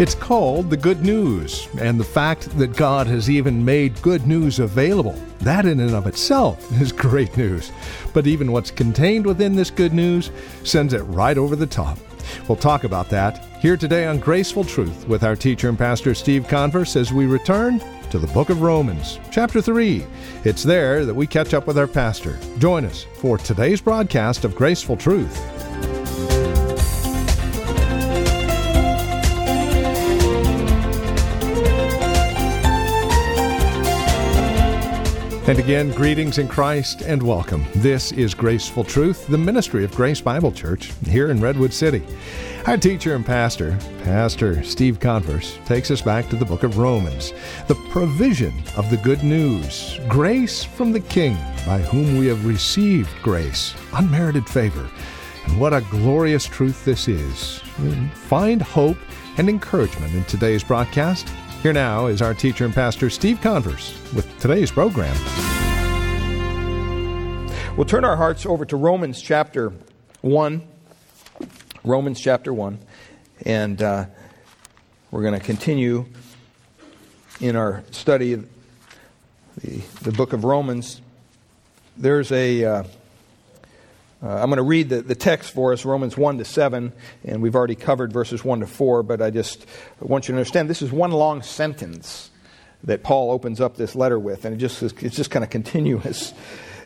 It's called the Good News, and the fact that God has even made good news available, that in and of itself is great news. But even what's contained within this good news sends it right over the top. We'll talk about that here today on Graceful Truth with our teacher and pastor Steve Converse as we return to the book of Romans, chapter 3. It's there that we catch up with our pastor. Join us for today's broadcast of Graceful Truth. And again, greetings in Christ and welcome. This is Graceful Truth, the ministry of Grace Bible Church here in Redwood City. Our teacher and pastor, Pastor Steve Converse, takes us back to the book of Romans, the provision of the good news, grace from the King, by whom we have received grace, unmerited favor. And what a glorious truth this is. Find hope and encouragement in today's broadcast. Here now is our teacher and pastor, Steve Converse, with today's program. We'll turn our hearts over to Romans chapter 1. Romans chapter 1. And we're going to continue in our study of the book of Romans. There's a... I'm going to read the text for us, Romans 1 to 7, and we've already covered verses 1 to 4, but I just want you to understand this is one long sentence that Paul opens up this letter with, and it's just kind of continuous.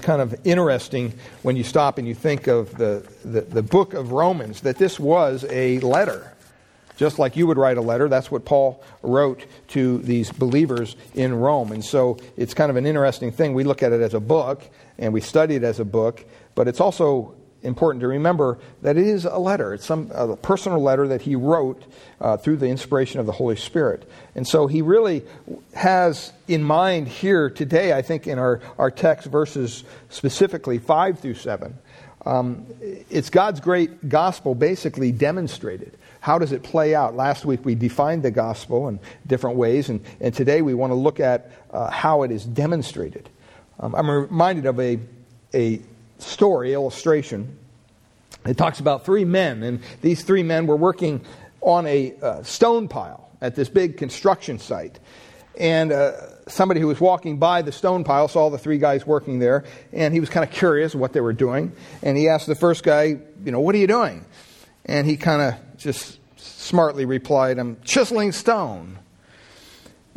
kind of interesting when you stop and you think of the book of Romans, that this was a letter. Just like you would write a letter, that's what Paul wrote to these believers in Rome. And so it's kind of an interesting thing. We look at it as a book, and we study it as a book, but it's also important to remember that it is a letter. It's a personal letter that he wrote through the inspiration of the Holy Spirit. And so he really has in mind here today, I think in our text, verses specifically 5 through 7, it's God's great gospel basically demonstrated. How does it play out? Last week we defined the gospel in different ways, and today we want to look at how it is demonstrated. I'm reminded of a story, illustration. It talks about three men, and these three men were working on a stone pile at this big construction site. And somebody who was walking by the stone pile saw the three guys working there, and he was kind of curious what they were doing. And he asked the first guy, what are you doing? And he kind of just smartly replied, I'm chiseling stone.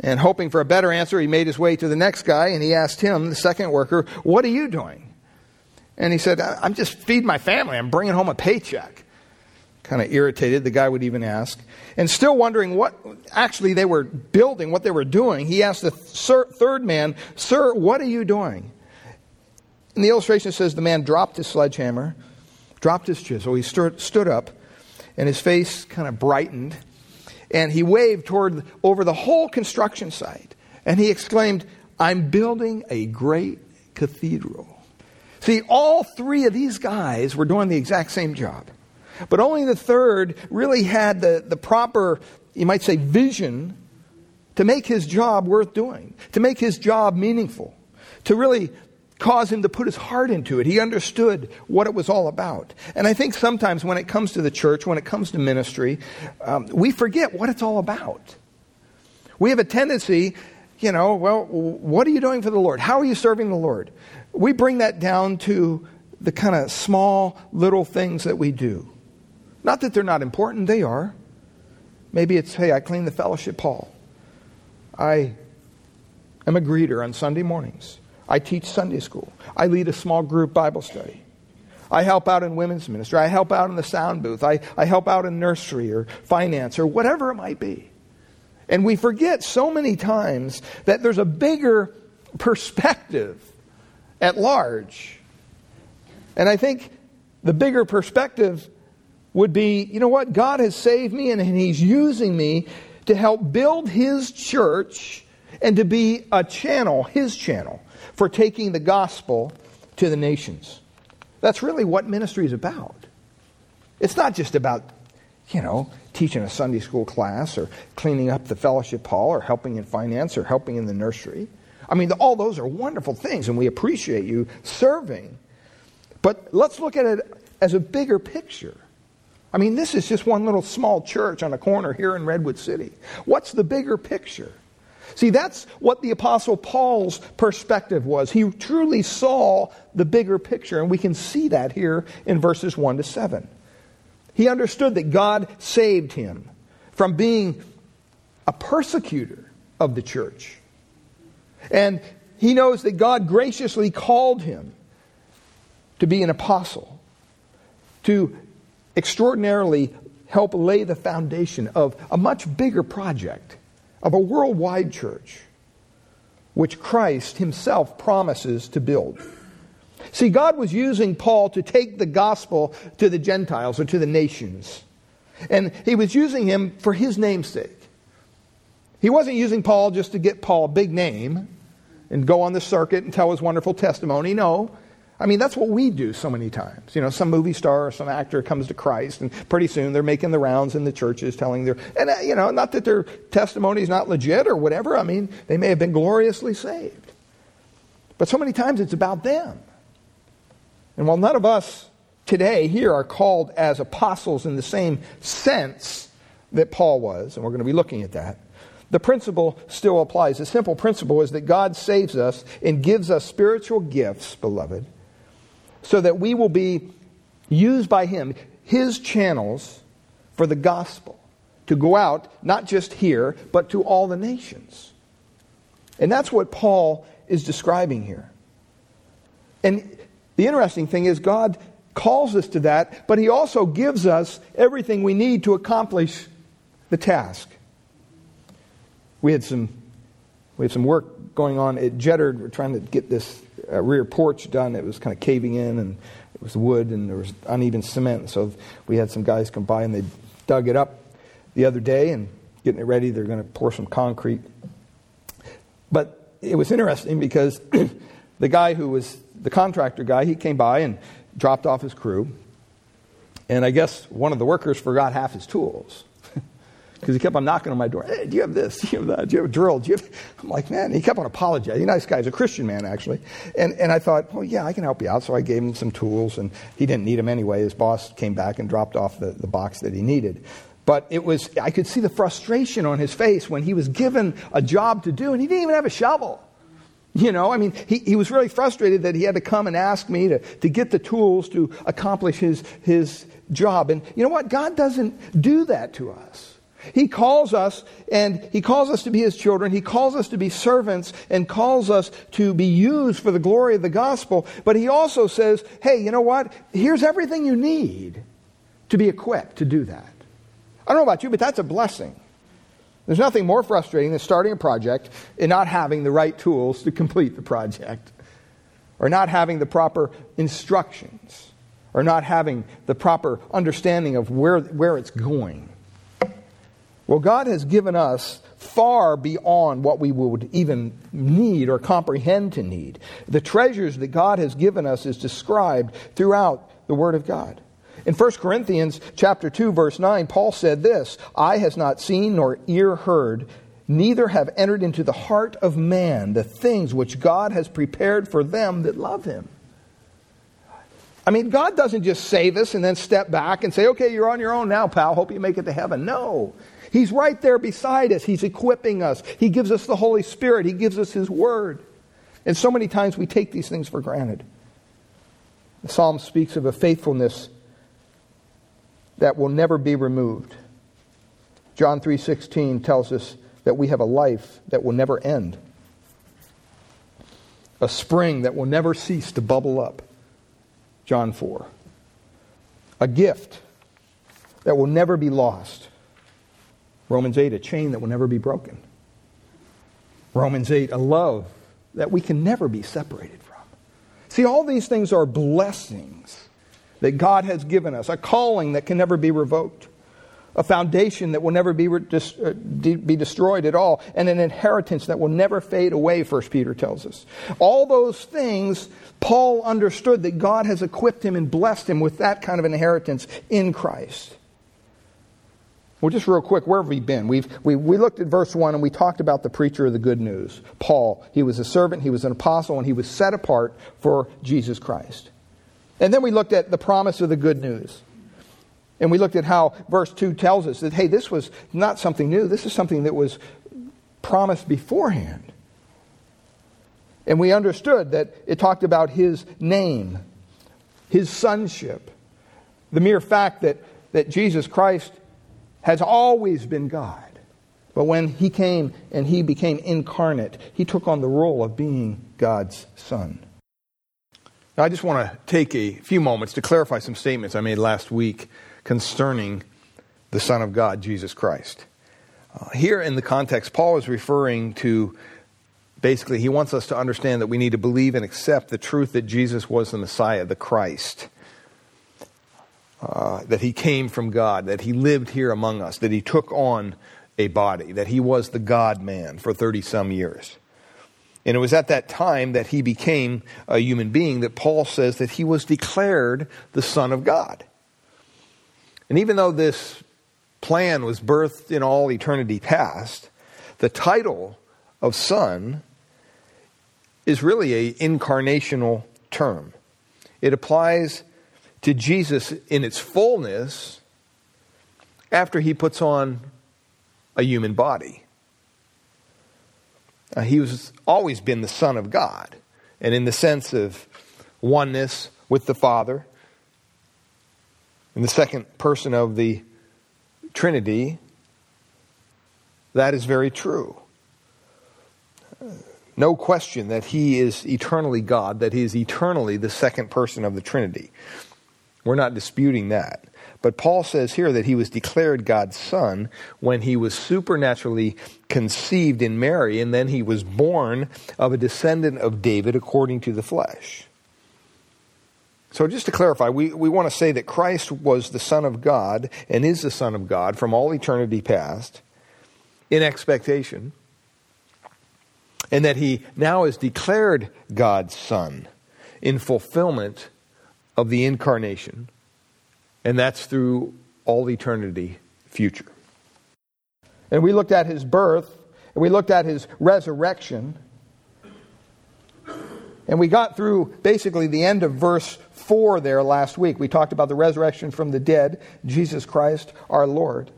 And hoping for a better answer, he made his way to the next guy, and he asked him, the second worker, what are you doing? And he said, I'm just feeding my family. I'm bringing home a paycheck. Kind of irritated, the guy would even ask. And still wondering what actually they were building, what they were doing, he asked the third man, sir, what are you doing? And the illustration says the man dropped his sledgehammer, dropped his chisel. He stood up, and his face kind of brightened. And he waved over the whole construction site. And he exclaimed, I'm building a great cathedral. See, all three of these guys were doing the exact same job. But only the third really had the proper, you might say, vision to make his job worth doing, to make his job meaningful, to really cause him to put his heart into it. He understood what it was all about. And I think sometimes when it comes to the church, when it comes to ministry, we forget what it's all about. We have a tendency, what are you doing for the Lord? How are you serving the Lord? We bring that down to the kind of small little things that we do. Not that they're not important, they are. Maybe it's, hey, I clean the fellowship hall. I I'm a greeter on Sunday mornings. I teach Sunday school. I lead a small group Bible study. I help out in women's ministry. I help out in the sound booth. I help out in nursery or finance or whatever it might be. And we forget so many times that there's a bigger perspective at large. And I think the bigger perspective would be, you know what? God has saved me and He's using me to help build His church and to be a channel, His channel, for taking the gospel to the nations. That's really what ministry is about. It's not just about, you know, teaching a Sunday school class or cleaning up the fellowship hall or helping in finance or helping in the nursery. I mean, all those are wonderful things and we appreciate you serving. But let's look at it as a bigger picture. I mean, this is just one little small church on a corner here in Redwood City. What's the bigger picture? See, that's what the Apostle Paul's perspective was. He truly saw the bigger picture, and we can see that here in verses 1 to 7. He understood that God saved him from being a persecutor of the church. And he knows that God graciously called him to be an apostle, to extraordinarily help lay the foundation of a much bigger project, of a worldwide church, which Christ himself promises to build. See, God was using Paul to take the gospel to the Gentiles or to the nations. And he was using him for his namesake. He wasn't using Paul just to get Paul a big name and go on the circuit and tell his wonderful testimony. No. I mean, that's what we do so many times. You know, some movie star or some actor comes to Christ and pretty soon they're making the rounds in the churches telling their... And, you know, not that their testimony is not legit or whatever. I mean, they may have been gloriously saved. But so many times it's about them. And while none of us today here are called as apostles in the same sense that Paul was, and we're going to be looking at that, the principle still applies. The simple principle is that God saves us and gives us spiritual gifts, beloved, so that we will be used by Him, His channels for the gospel, to go out, not just here, but to all the nations. And that's what Paul is describing here. And the interesting thing is God calls us to that, but He also gives us everything we need to accomplish the task. We had some work going on at Jeddard. We're trying to get this rear porch done. It was kind of caving in, and it was wood, and there was uneven cement. So we had some guys come by, and they dug it up the other day and getting it ready. They're going to pour some concrete. But it was interesting because the guy who was the contractor guy, he came by and dropped off his crew. And I guess one of the workers forgot half his tools because he kept on knocking on my door. Hey, do you have this? Do you have that? Do you have a drill? I'm like, man, he kept on apologizing. He's a nice guy. He's a Christian man, actually. And I thought, well, yeah, I can help you out. So I gave him some tools, and he didn't need them anyway. His boss came back and dropped off the box that he needed. But it was, I could see the frustration on his face when he was given a job to do, and he didn't even have a shovel. You know, I mean, he was really frustrated that he had to come and ask me to get the tools to accomplish his job. And you know what? God doesn't do that to us. He calls us, and He calls us to be His children. He calls us to be servants and calls us to be used for the glory of the gospel. But He also says, hey, you know what? Here's everything you need to be equipped to do that. I don't know about you, but that's a blessing. There's nothing more frustrating than starting a project and not having the right tools to complete the project, or not having the proper instructions, or not having the proper understanding of where it's going. Well, God has given us far beyond what we would even need or comprehend to need. The treasures that God has given us is described throughout the Word of God. In 1 Corinthians chapter 2, verse 9, Paul said this, "Eye has not seen nor ear heard, neither have entered into the heart of man the things which God has prepared for them that love Him." I mean, God doesn't just save us and then step back and say, okay, you're on your own now, pal. Hope you make it to heaven. No. He's right there beside us. He's equipping us. He gives us the Holy Spirit. He gives us His Word. And so many times we take these things for granted. The Psalm speaks of a faithfulness that will never be removed. John 3:16 tells us that we have a life that will never end. a spring that will never cease to bubble up, John 4. A gift that will never be lost, Romans 8. A chain that will never be broken, Romans 8. A love that we can never be separated from. See, all these things are blessings that God has given us. A calling that can never be revoked. A foundation that will never be destroyed at all. And an inheritance that will never fade away, 1 Peter tells us. All those things, Paul understood that God has equipped him and blessed him with that kind of inheritance in Christ. Well, just real quick, where have we been? We looked at verse 1 and we talked about the preacher of the good news, Paul. He was a servant, he was an apostle, and he was set apart for Jesus Christ. And then we looked at the promise of the good news. And we looked at how verse 2 tells us that, hey, this was not something new. This is something that was promised beforehand. And we understood that it talked about his name, his sonship, the mere fact that Jesus Christ has always been God. But when he came and he became incarnate, he took on the role of being God's son. Now, I just want to take a few moments to clarify some statements I made last week concerning the Son of God, Jesus Christ. Here in the context, Paul is referring to, basically, he wants us to understand that we need to believe and accept the truth that Jesus was the Messiah, the Christ. That he came from God, that he lived here among us, that he took on a body, that he was the God-man for 30-some years. And it was at that time that he became a human being that Paul says that he was declared the Son of God. And even though this plan was birthed in all eternity past, the title of Son is really an incarnational term. It applies to Jesus in its fullness after he puts on a human body. He was always been the Son of God, and in the sense of oneness with the Father, in the second person of the Trinity, that is very true. No question that he is eternally God, that he is eternally the second person of the Trinity. We're not disputing that. But Paul says here that he was declared God's son when he was supernaturally conceived in Mary, and then he was born of a descendant of David according to the flesh. So just to clarify, we want to say that Christ was the Son of God and is the Son of God from all eternity past in expectation, and that he now is declared God's son in fulfillment of the incarnation, and that's through all eternity future. And we looked at his birth, and we looked at his resurrection, and we got through basically the end of verse 4 there last week. We talked about the resurrection from the dead, Jesus Christ our Lord.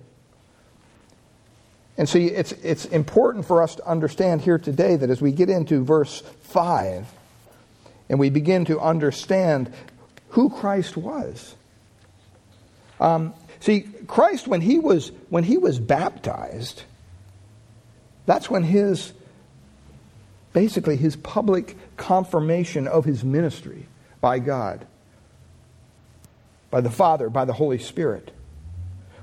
And so it's important for us to understand here today that as we get into verse 5, and we begin to understand who Christ was. See, Christ, when he was baptized, that's when his public confirmation of his ministry by God, by the Father, by the Holy Spirit.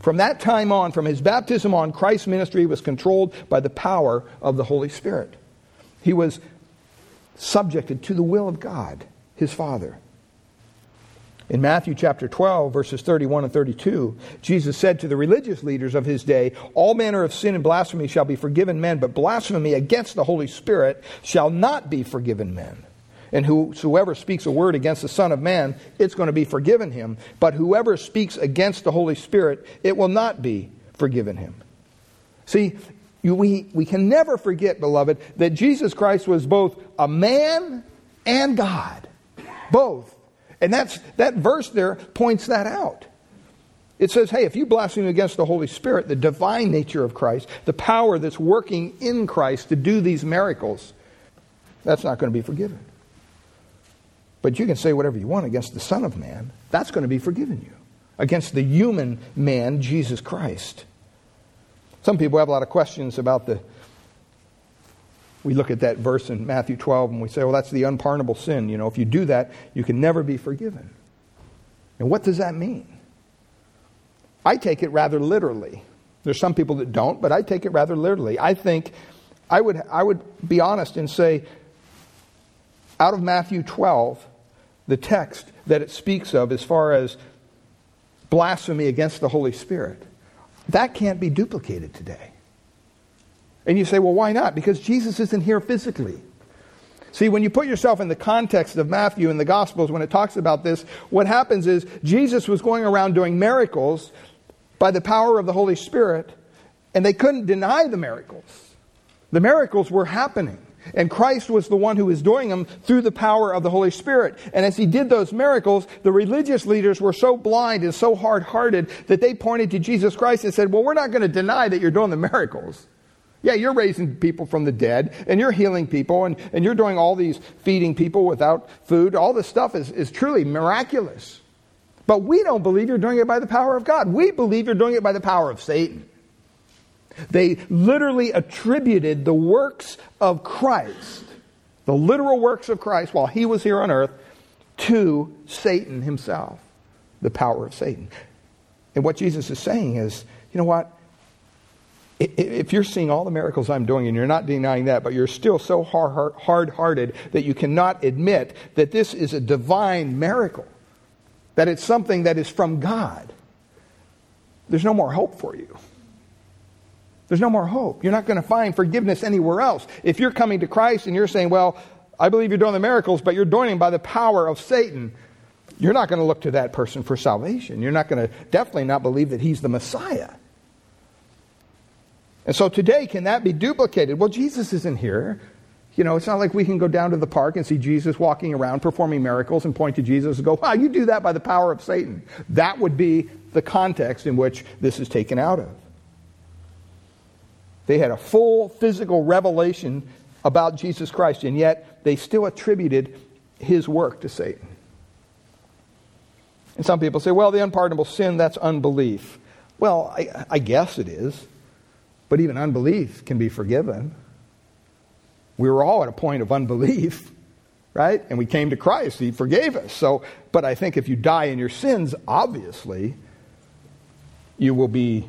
From that time on, from his baptism on, Christ's ministry was controlled by the power of the Holy Spirit. He was subjected to the will of God, his Father. In Matthew chapter 12, verses 31 and 32, Jesus said to the religious leaders of his day, "All manner of sin and blasphemy shall be forgiven men, but blasphemy against the Holy Spirit shall not be forgiven men. And whosoever speaks a word against the Son of Man, it's going to be forgiven him. But whoever speaks against the Holy Spirit, it will not be forgiven him." See, we can never forget, beloved, that Jesus Christ was both a man and God. Both. And that verse there points that out. It says, hey, if you blaspheme against the Holy Spirit, the divine nature of Christ, the power that's working in Christ to do these miracles, that's not going to be forgiven. But you can say whatever you want against the Son of Man. That's going to be forgiven you. Against the human man, Jesus Christ. Some people have a lot of questions about the we look at that verse in Matthew 12 and we say, well, that's the unpardonable sin. You know, if you do that, you can never be forgiven. And what does that mean? I take it rather literally. There's some people that don't, but I take it rather literally. I think I would be honest and say, out of Matthew 12, the text that it speaks of as far as blasphemy against the Holy Spirit, that can't be duplicated today. And you say, well, why not? Because Jesus isn't here physically. See, when you put yourself in the context of Matthew and the Gospels, when it talks about this, what happens is Jesus was going around doing miracles by the power of the Holy Spirit, and they couldn't deny the miracles. The miracles were happening, and Christ was the one who was doing them through the power of the Holy Spirit. And as he did those miracles, the religious leaders were so blind and so hard-hearted that they pointed to Jesus Christ and said, well, we're not going to deny that you're doing the miracles. Yeah, you're raising people from the dead, and you're healing people, and you're doing all these feeding people without food. All this stuff is truly miraculous. But we don't believe you're doing it by the power of God. We believe you're doing it by the power of Satan. They literally attributed the works of Christ, the literal works of Christ while he was here on earth, to Satan himself, the power of Satan. And what Jesus is saying is, you know what? If you're seeing all the miracles I'm doing and you're not denying that, but you're still so hard-hearted that you cannot admit that this is a divine miracle, that it's something that is from God, there's no more hope for you. There's no more hope. You're not going to find forgiveness anywhere else. If you're coming to Christ and you're saying, well, I believe you're doing the miracles, but you're doing them by the power of Satan, you're not going to look to that person for salvation. You're not going to, definitely not believe that he's the Messiah. And so today, can that be duplicated? Well, Jesus isn't here. You know, it's not like we can go down to the park and see Jesus walking around performing miracles and point to Jesus and go, wow, you do that by the power of Satan. That would be the context in which this is taken out of. They had a full physical revelation about Jesus Christ, and yet they still attributed his work to Satan. And some people say, well, the unpardonable sin, that's unbelief. Well, I guess it is. But even unbelief can be forgiven. We were all at a point of unbelief, right? And we came to Christ. He forgave us. So, but I think if you die in your sins, obviously, you will be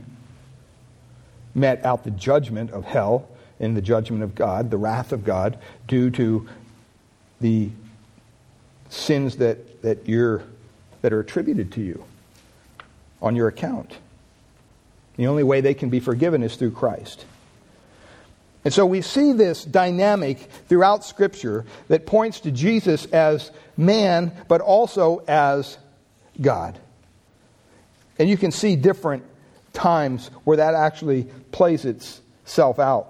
met out the judgment of hell and the judgment of God, the wrath of God, due to the sins that are attributed to you on your account. The only way they can be forgiven is through Christ. And so we see this dynamic throughout Scripture that points to Jesus as man, but also as God. And you can see different times where that actually plays itself out.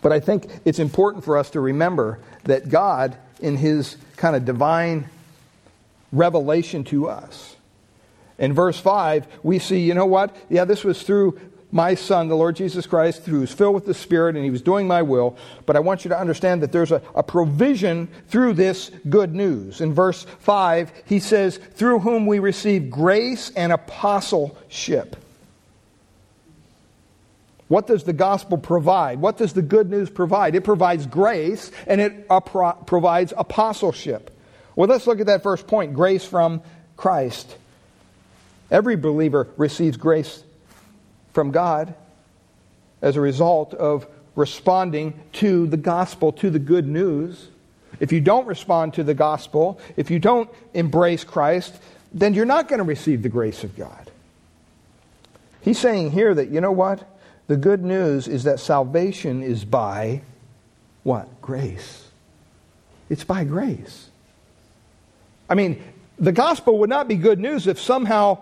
But I think it's important for us to remember that God, in his kind of divine revelation to us, in verse 5, we see, you know what? Yeah, this was through my Son, the Lord Jesus Christ, who was filled with the Spirit, and he was doing my will. But I want you to understand that there's a provision through this good news. In verse 5, he says, through whom we receive grace and apostleship. What does the gospel provide? What does the good news provide? It provides grace, and it provides apostleship. Well, let's look at that first point, grace from Christ. Every believer receives grace from God as a result of responding to the gospel, to the good news. If you don't respond to the gospel, if you don't embrace Christ, then you're not going to receive the grace of God. He's saying here that, you know what? The good news is that salvation is by what? Grace. It's by grace. I mean, the gospel would not be good news if somehow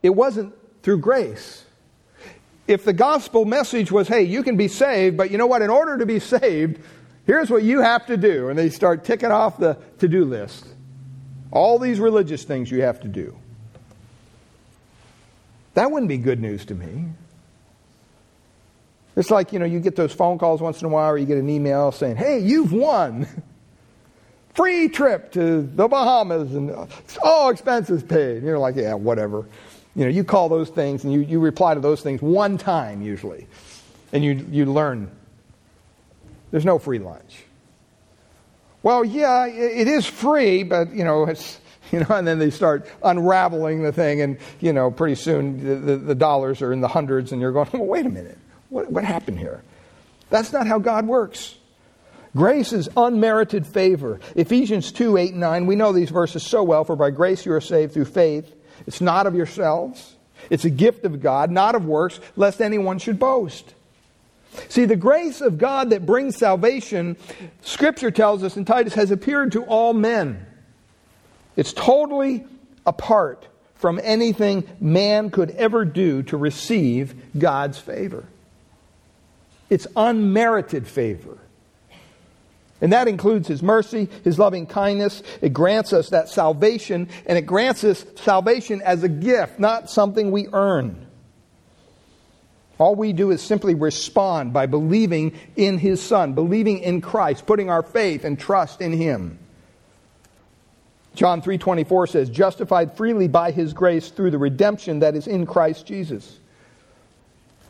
it wasn't through grace. If the gospel message was, hey, you can be saved, but you know what? In order to be saved, here's what you have to do. And they start ticking off the to-do list. All these religious things you have to do. That wouldn't be good news to me. It's like, you know, you get those phone calls once in a while or you get an email saying, hey, you've won. Free trip to the Bahamas and all expenses paid. And you're like, yeah, whatever. You know, you call those things and you reply to those things one time usually. And you learn There's no free lunch. Well, yeah, it is free, but, it's... and then they start unraveling the thing, and, pretty soon the dollars are in the hundreds, and you're going, well, wait a minute, what happened here? That's not how God works. Grace is unmerited favor. Ephesians 2:8-9, we know these verses so well, for by grace you are saved through faith. It's not of yourselves. It's a gift of God, not of works, lest anyone should boast. See, the grace of God that brings salvation, Scripture tells us in Titus, has appeared to all men. It's totally apart from anything man could ever do to receive God's favor. It's unmerited favor. And that includes His mercy, His loving kindness. It grants us that salvation, and it grants us salvation as a gift, not something we earn. All we do is simply respond by believing in His Son, believing in Christ, putting our faith and trust in Him. John 3:24 says, justified freely by His grace through the redemption that is in Christ Jesus.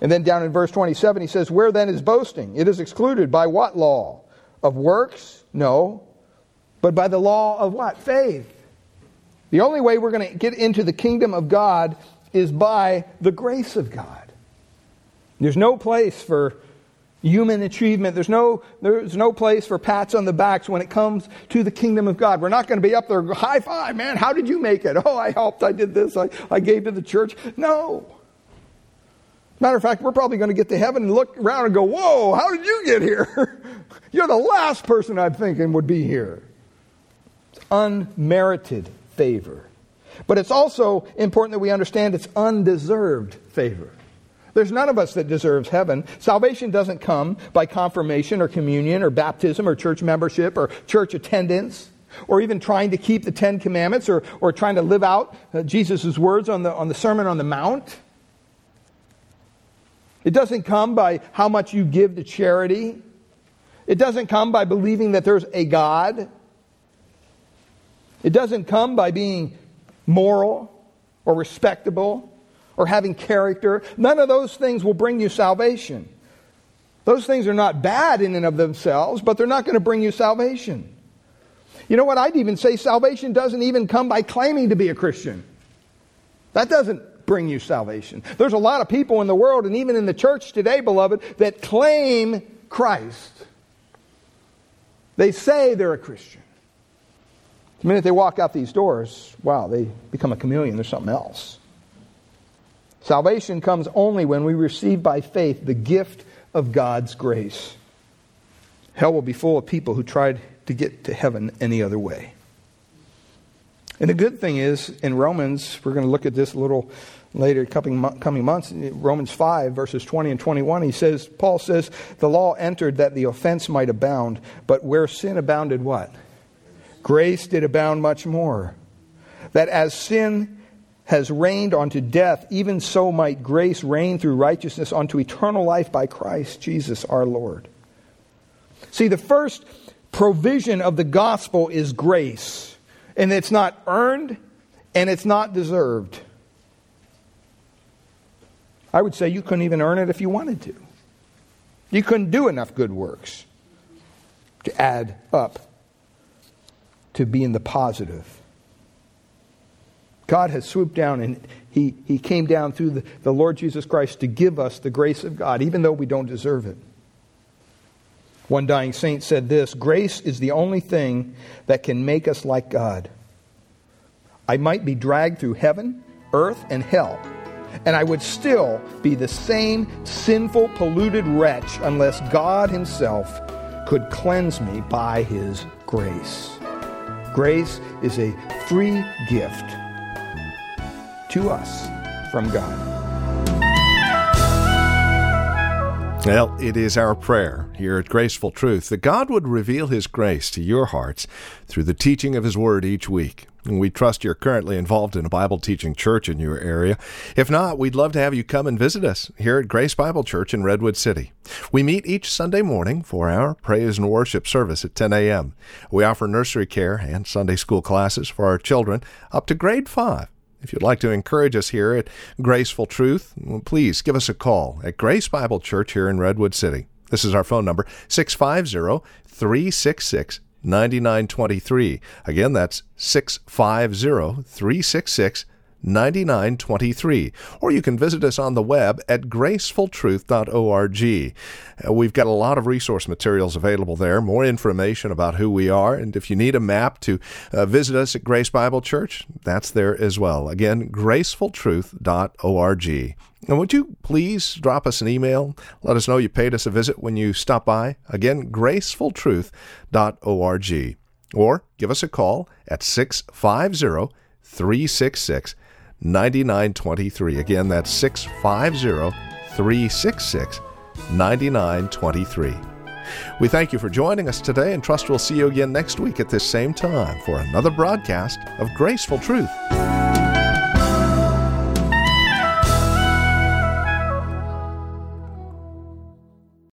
And then down in verse 27, he says, where then is boasting? It is excluded by what law? Of works? No. But by the law of what? Faith. The only way we're going to get into the kingdom of God is by the grace of God. There's no place for human achievement. There's no place for pats on the backs when it comes to the kingdom of God. We're not going to be up there, high five, man, how did you make it? Oh, I helped, I did this, I gave to the church. No. Matter of fact, we're probably going to get to heaven and look around and go, whoa, how did you get here? You're the last person I'm thinking would be here. It's unmerited favor. But it's also important that we understand it's undeserved favor. There's none of us that deserves heaven. Salvation doesn't come by confirmation or communion or baptism or church membership or church attendance or even trying to keep the Ten Commandments or trying to live out Jesus' words on the Sermon on the Mount. It doesn't come by how much you give to charity. It doesn't come by believing that there's a God. It doesn't come by being moral or respectable or having character. None of those things will bring you salvation. Those things are not bad in and of themselves, but they're not going to bring you salvation. You know what? I'd even say salvation doesn't even come by claiming to be a Christian. That doesn't bring you salvation. There's a lot of people in the world, and even in the church today, beloved, that claim Christ. They say they're a Christian. The minute they walk out these doors, wow, they become a chameleon. They're something else. Salvation comes only when we receive by faith the gift of God's grace. Hell will be full of people who tried to get to heaven any other way. And the good thing is, in Romans, we're going to look at this a little later, coming months, Romans 5, verses 20 and 21, Paul says, the law entered that the offense might abound, but where sin abounded what? Grace did abound much more. That as sin has reigned unto death, even so might grace reign through righteousness unto eternal life by Christ Jesus our Lord. See, the first provision of the gospel is grace. And it's not earned, and it's not deserved. I would say you couldn't even earn it if you wanted to. You couldn't do enough good works to add up to be in the positive. God has swooped down, and He came down through the Lord Jesus Christ to give us the grace of God, even though we don't deserve it. One dying saint said this, grace is the only thing that can make us like God. I might be dragged through heaven, earth, and hell, and I would still be the same sinful, polluted wretch unless God Himself could cleanse me by His grace. Grace is a free gift to us from God. Well, it is our prayer here at Graceful Truth that God would reveal His grace to your hearts through the teaching of His Word each week. And we trust you're currently involved in a Bible teaching church in your area. If not, we'd love to have you come and visit us here at Grace Bible Church in Redwood City. We meet each Sunday morning for our praise and worship service at 10 a.m. We offer nursery care and Sunday school classes for our children up to grade 5. If you'd like to encourage us here at Graceful Truth, please give us a call at Grace Bible Church here in Redwood City. This is our phone number, 650-366-9923. Again, that's 650-366-9923. Or you can visit us on the web at gracefultruth.org. We've got a lot of resource materials available there, more information about who we are, and if you need a map to visit us at Grace Bible Church, that's there as well. Again, gracefultruth.org. And would you please drop us an email? Let us know you paid us a visit when you stop by. Again, gracefultruth.org. Or give us a call at 650-366-9923. Again, that's 650-366-9923. We thank you for joining us today and trust we'll see you again next week at this same time for another broadcast of Graceful Truth.